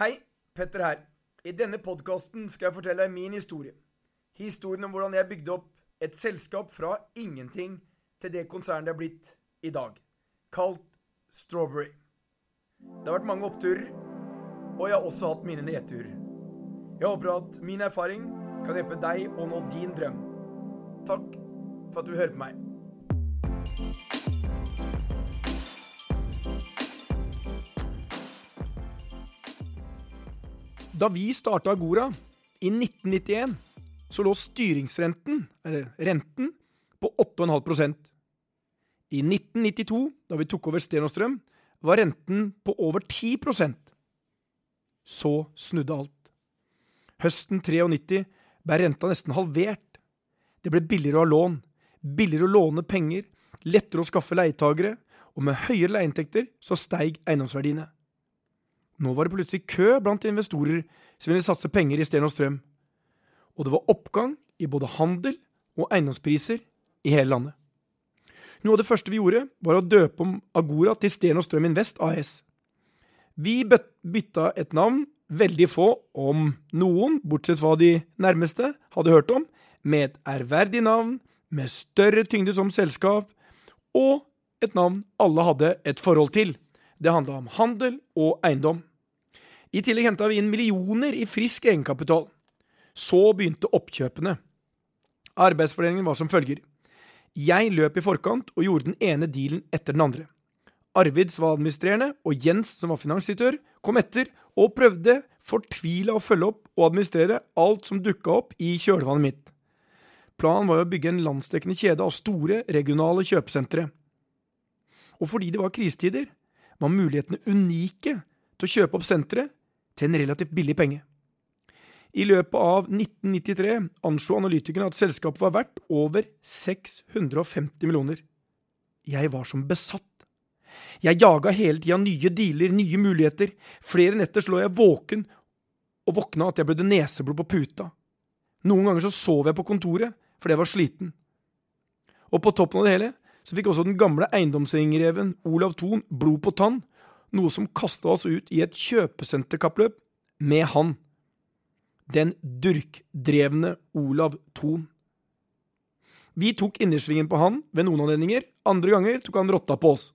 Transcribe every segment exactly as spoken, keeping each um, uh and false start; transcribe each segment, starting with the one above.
Hei, Petter her. I denne podcasten skal jeg fortelle min historie. Historien om hvordan jeg bygde opp et selskap fra ingenting til det konsernet er blitt I dag. Kalt Strawberry. Det har vært mange oppturer, og jeg har også hatt mine nedturer. Jeg håper at min erfaring kan hjelpe deg å nå din drøm. Takk for at du hører på meg. Da vi startet Agora I nitten nittien, så lå styringsrenten, eller renten, på åtte komma fem prosent. I nitten nittito, da vi tok over Sten og Strøm, var renten på over ti prosent. Så snudde alt. Høsten nittitre ble renta nesten halvert. Det ble billigere å ha lån, billigere å låne penger, lettere å skaffe leietagere, og med høyere leieinntekter så steg eiendomsverdiene. Nå var det plutselig kø blant investorer som ville satse penger I Sten og Strøm. Og det var oppgang I både handel og eiendomspriser I hele landet. Noe av det første vi gjorde var å døpe om Agora til Sten og Strøm Invest AS. Vi bytta et navn veldig få om noen, bortsett fra de nærmeste hadde hørt om, med et ærverdig navn, med større tyngde som selskap, og et navn alle hadde et forhold til. Det handlet om handel og eiendom. I tillegg hentet vi inn millioner I frisk egenkapital. Så begynte oppkjøpene. Arbeidsfordelingen var som følger. Jeg løp I forkant og gjorde den ene dealen etter den andre. Arvids var administrerende, og Jens, som var finansdirektør, kom etter og prøvde fortvilet å følge opp og administrere alt som dukket opp I kjølvannet mitt. Planen var å bygge en landsdekkende kjede av store regionale kjøpesentre. Og fordi det var krisetider, var mulighetene unike til å kjøpe opp senteret til en relativt billig penge. I løpet av nitten nittitre anslo analytikerne at selskapet var verdt over seks hundre og femti millioner. Jeg var som besatt. Jeg jaget hele tiden nye dealer, nye muligheter. Flere netter slå jeg våken og våkna at jeg blødde neseblod på puta. Noen ganger så sov jeg på kontoret, for jeg var sliten. Og på toppen av det hele, så fikk også den gamle eiendomsringreven Olav Thon blod på tann, noe som kastet oss ut I et kjøpesenterkappløp med han. Den durkdrevne Olav Thon. Vi tok innersvingen på han ved noen anledninger, andre ganger tok han rotta på oss.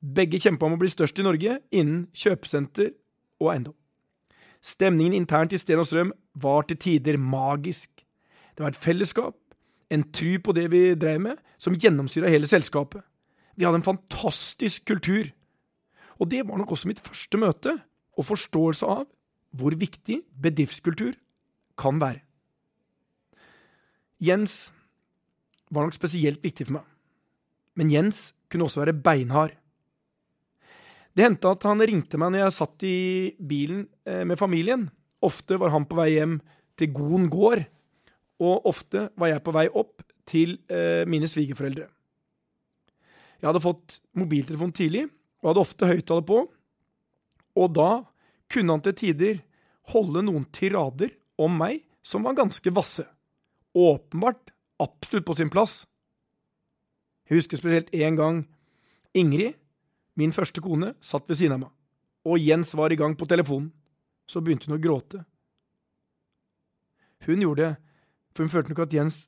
Begge kjempet om å bli størst I Norge innen kjøpesenter og eiendom. Stemningen internt I Sten og Strøm var til tider magisk. Det var et fellesskap, en tro på det vi drev med, som gjennomsyret hele selskapet. Vi hadde en fantastisk kultur. Og det var nok også mitt første møte, og forståelse av hvor viktig bedriftskultur kan være. Jens var nok spesielt viktig for meg. Men Jens kunne også være beinhard. Det hendte at han ringte meg når jeg satt I bilen med familien. Ofte var han på vei hjem til Goen Gård, og ofte var jeg på vei opp til eh, mine svigerforeldre. Jeg hadde fått mobiltelefon tidlig, og hadde ofte høyttaler på, og da kunne han til tider holde noen tirader om meg som var ganske vasse. Åpenbart absolutt på sin plass. Jeg husker spesielt en gang Ingrid, min første kone, satt ved siden av meg, og Jens var I gang på telefonen. Så begynte hun å gråte. Hun gjorde det, for hun følte nok at Jens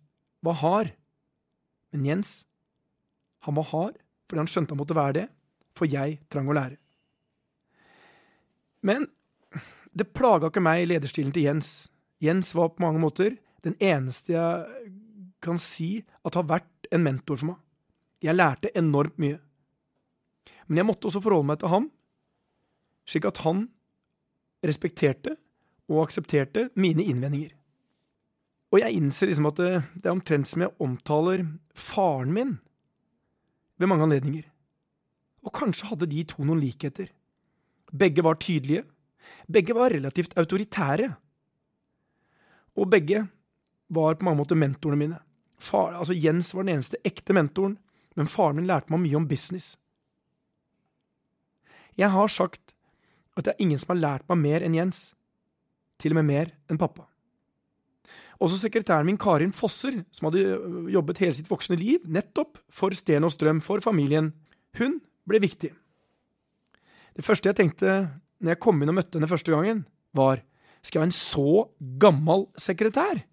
var hard. Men Jens, han var hard, fordi han skjønte han måtte være det, for jeg trang å lære. Men det plaget ikke meg I lederstilen til Jens. Jens var på mange måter den eneste jeg kan si at har vært en mentor for meg. Jeg lærte enormt mye. Men jeg måtte også forholde meg til ham, slik at han respekterte og aksepterte mine innvendinger. Og jeg innser liksom at det, det er omtrent som jeg omtaler faren min ved mange anledninger. Og kanskje hadde de to noen likheter. Begge var tydelige. Begge var relativt autoritære. Og begge var på mange måter mentorene mine. Far, altså Jens var den eneste ekte mentoren, men faren min lærte meg mye om business. Jeg har sagt at det er ingen som har lært meg mer enn Jens. Til og med mer enn pappa. Også sekretæren min, Karin Fosser, som hadde jobbet hele sitt voksne liv, nettopp for Sten og Strøm, for familien, hun ble viktig. Det første jeg tenkte när jag kom in och mötte henne första gången var: ska jag ha en så gammal sekretär?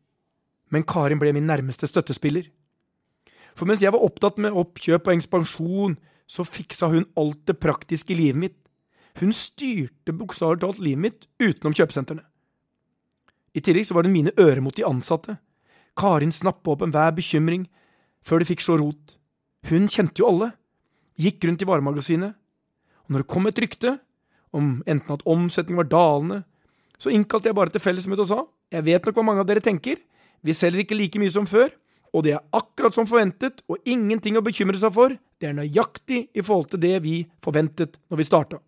Men Karin blev min närmaste stöttespiller. För medan jag var upptatt med uppköp och expansion så fixade hon allt det praktiska I livet mitt. Hon styrte bokstavligt talt livet mitt utenom köpcentrene. I tillegg så var det mine ører mot de ansatte. Karin snappet opp enhver bekymring før det fikk så rot. Hun kjente jo alle. Gikk rundt I varemagasinet. Og når det kom et rykte om enten at omsetningen var dalende, så innkalte jeg bare til fellesmøte og sa: «Jeg vet nok hva mange av dere tenker. Vi selger ikke like mye som før, og det er akkurat som forventet, og ingenting å bekymre seg for. Det er nøyaktig I forhold til det vi forventet når vi startet.»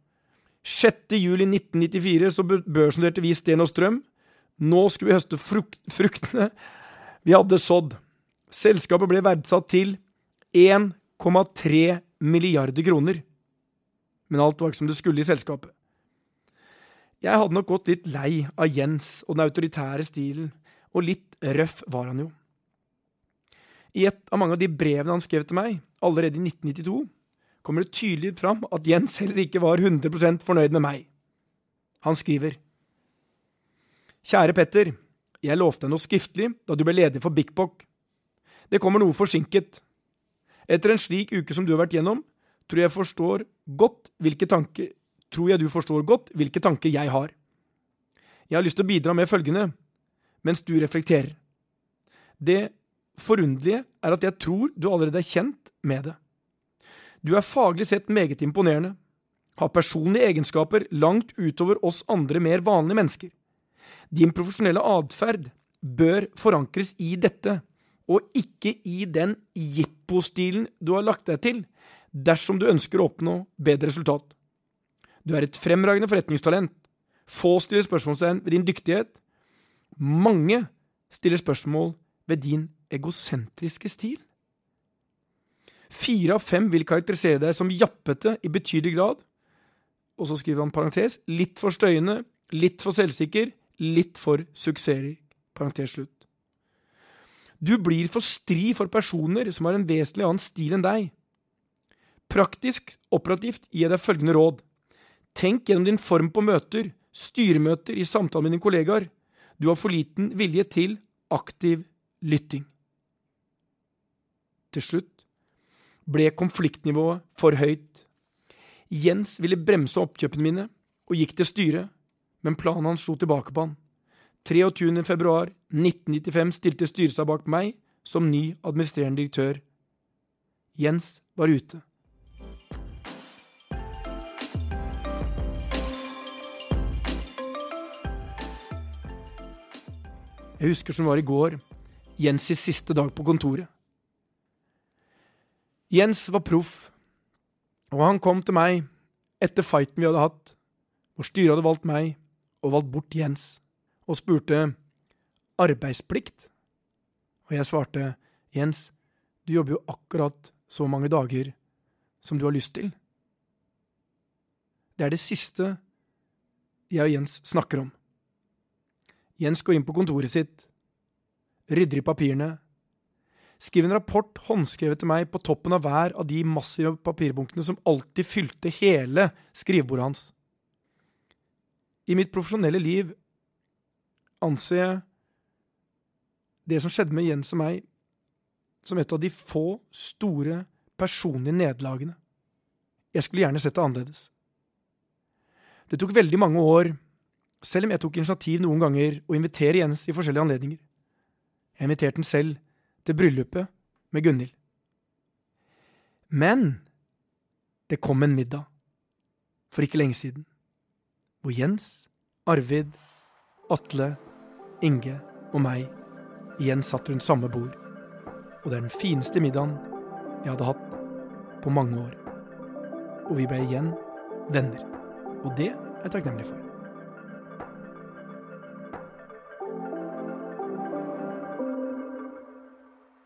sjette juli nitten nittifire så børsnoterte vi Sten og Strøm. Nå skulle vi høste frukt, fruktene vi hadde sådd. Selskapet ble verdsatt til en komma tre milliarder kroner. Men alt var ikke som det skulle I selskapet. Jeg hadde nok gått litt lei av Jens og den autoritære stilen, og litt røff var han jo. I et av mange av de brevene han skrev til meg, allerede I nitten nittito, kommer det tydelig fram at Jens heller ikke var hundre prosent fornøyd med meg. Han skriver: «Kjære Petter, jeg lovte noe skriftlig da du ble ledig for BigPock. Det kommer noe forsinket. Etter en slik uke som du har vært gjennom, tror jeg, forstår godt hvilke tanker, tror jeg du forstår godt hvilke tanker jeg har. Jeg har lyst til å bidra med følgende, mens du reflekterer. Det forunderlige er at jeg tror du allerede er kjent med det. Du er faglig sett meget imponerende, har personlige egenskaper langt utover oss andre mer vanlige mennesker. Din profesjonelle adferd bør forankres I dette, og ikke I den jippo-stilen du har lagt deg til, dersom du ønsker å oppnå bedre resultat. Du er et fremragende forretningstalent. Få stiller spørsmålstegn ved din dyktighet. Mange stiller spørsmål ved din egosentriske stil. Fire av fem vil karakterisere deg som jappete I betydelig grad.» Og så skriver han parentes: «Litt for støyende, litt for selvsikker, litt for suksessrik.» Parentes slutt. «Du blir for stri for personer som har en vesentlig annen stil enn deg. Praktisk, operativt gir jeg deg følgende råd. Tenk gjennom din form på møter, styremøter I samtale med dine kollegaer. Du har for liten vilje til aktiv lytting.» Til slutt ble konfliktnivået for høyt. Jens ville bremse oppkjøpene mine og gikk til styret, men planen han slo tilbake på han. treogtyvende februar nitten nittifem stilte styret seg bak meg som ny administrerende direktør. Jens var ute. Jeg husker som var I går, Jens' siste dag på kontoret. Jens var proff, og han kom til meg etter fighten vi hadde hatt, hvor styret hadde valgt meg og valgt bort Jens, og spurte: «Arbeidsplikt?» Og jeg svarte: «Jens, du jobber jo akkurat så mange dager som du har lyst til.» Det er det siste jeg og Jens snakker om. Jens går inn på kontoret sitt, rydder I papirene, skriver en rapport håndskrevet til meg på toppen av hver av de massive papirbunkene som alltid fylte hele skrivebordet hans. I mitt profesjonelle liv anser jeg det som skjedde med Jens og meg som et av de få store personlige nedlagene. Jeg skulle gjerne sett det annerledes. Det tok veldig mange år, selv om jeg tok initiativ noen ganger og inviterer Jens I forskjellige anledninger. Jeg inviterte den selv til bryllupet med Gunnil. Men det kom en middag for ikke lenge siden, hvor Jens, Arvid, Atle, Inge og meg igjen satt rundt samme bord. Og det er den fineste middagen jeg hadde hatt på mange år. Og vi ble igjen venner. Og det er jeg takknemlig for.